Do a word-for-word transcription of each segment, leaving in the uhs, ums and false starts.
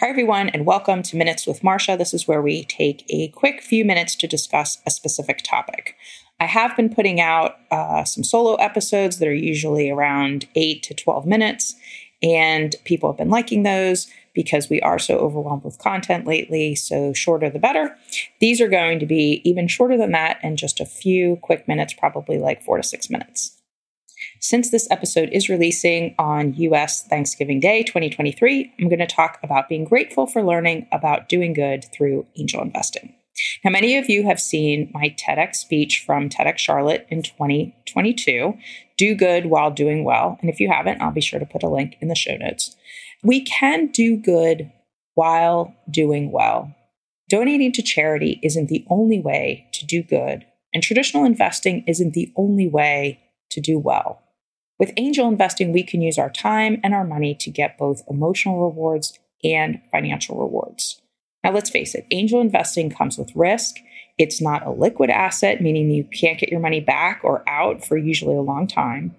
Hi, everyone, and welcome to Minutes with Marcia. This is where we take a quick few minutes to discuss a specific topic. I have been putting out uh, some solo episodes that are usually around eight to twelve minutes, and people have been liking those because we are so overwhelmed with content lately, so shorter the better. These are going to be even shorter than that and just a few quick minutes, probably like four to six minutes. Since this episode is releasing on U S Thanksgiving Day twenty twenty-three, I'm going to talk about being grateful for learning about doing good through angel investing. Now, many of you have seen my TEDx speech from TEDx Charlotte in twenty twenty-two, Do Good While Doing Well. And if you haven't, I'll be sure to put a link in the show notes. We can do good while doing well. Donating to charity isn't the only way to do good, and traditional investing isn't the only way to do well. With angel investing, we can use our time and our money to get both emotional rewards and financial rewards. Now, let's face it, angel investing comes with risk. It's not a liquid asset, meaning you can't get your money back or out for usually a long time.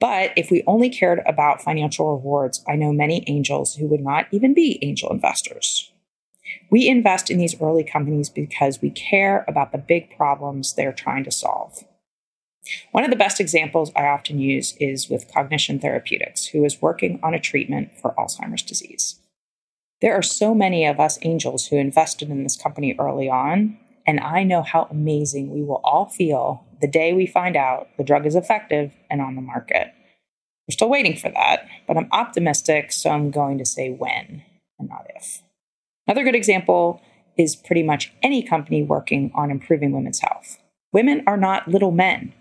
But if we only cared about financial rewards, I know many angels who would not even be angel investors. We invest in these early companies because we care about the big problems they're trying to solve. One of the best examples I often use is with Cognition Therapeutics, who is working on a treatment for Alzheimer's disease. There are so many of us angels who invested in this company early on, and I know how amazing we will all feel the day we find out the drug is effective and on the market. We're still waiting for that, but I'm optimistic, so I'm going to say when and not if. Another good example is pretty much any company working on improving women's health. Women are not little men.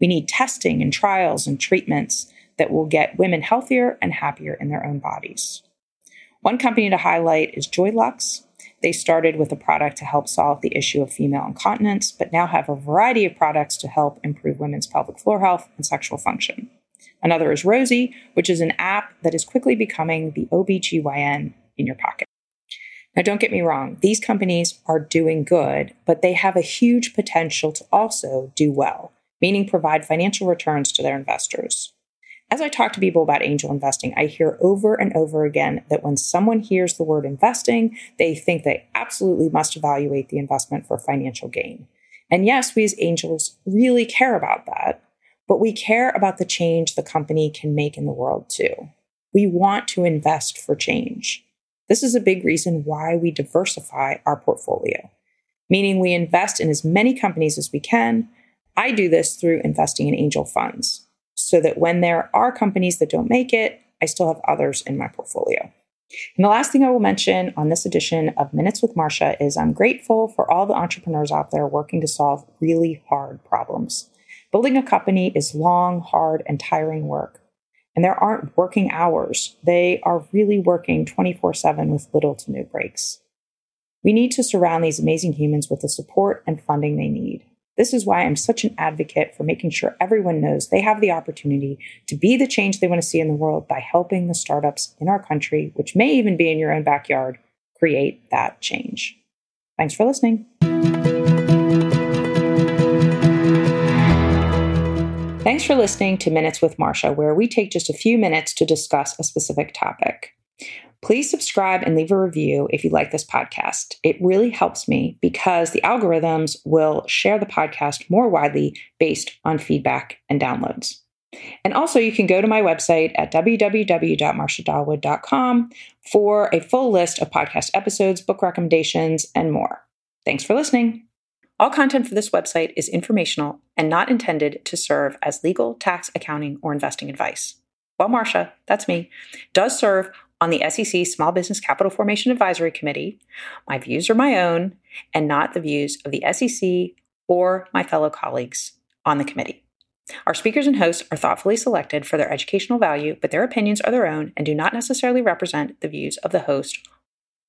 We need testing and trials and treatments that will get women healthier and happier in their own bodies. One company to highlight is Joylux. They started with a product to help solve the issue of female incontinence, but now have a variety of products to help improve women's pelvic floor health and sexual function. Another is Rosie, which is an app that is quickly becoming the O B G Y N in your pocket. Now, don't get me wrong. These companies are doing good, but they have a huge potential to also do well, meaning provide financial returns to their investors. As I talk to people about angel investing, I hear over and over again that when someone hears the word investing, they think they absolutely must evaluate the investment for financial gain. And yes, we as angels really care about that, but we care about the change the company can make in the world too. We want to invest for change. This is a big reason why we diversify our portfolio, meaning we invest in as many companies as we can. I do this through investing in angel funds so that when there are companies that don't make it, I still have others in my portfolio. And the last thing I will mention on this edition of Minutes with Marcia is I'm grateful for all the entrepreneurs out there working to solve really hard problems. Building a company is long, hard, and tiring work. And there aren't working hours. They are really working twenty-four seven with little to no breaks. We need to surround these amazing humans with the support and funding they need. This is why I'm such an advocate for making sure everyone knows they have the opportunity to be the change they want to see in the world by helping the startups in our country, which may even be in your own backyard, create that change. Thanks for listening. Thanks for listening to Minutes with Marcia, where we take just a few minutes to discuss a specific topic. Please subscribe and leave a review if you like this podcast. It really helps me because the algorithms will share the podcast more widely based on feedback and downloads. And also, you can go to my website at w w w dot marcia dawood dot com for a full list of podcast episodes, book recommendations, and more. Thanks for listening. All content for this website is informational and not intended to serve as legal, tax, accounting, or investing advice. Well, Marcia, that's me, does serve on the S E C Small Business Capital Formation Advisory Committee. My views are my own and not the views of the S E C or my fellow colleagues on the committee. Our speakers and hosts are thoughtfully selected for their educational value, but their opinions are their own and do not necessarily represent the views of the host,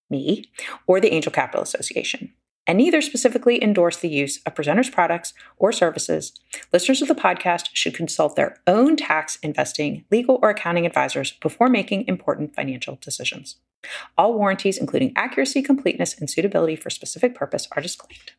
me, or the Angel Capital Association, and neither specifically endorse the use of presenters' products or services. Listeners of the podcast should consult their own tax, investing, legal, or accounting advisors before making important financial decisions. All warranties, including accuracy, completeness, and suitability for specific purpose, are disclaimed.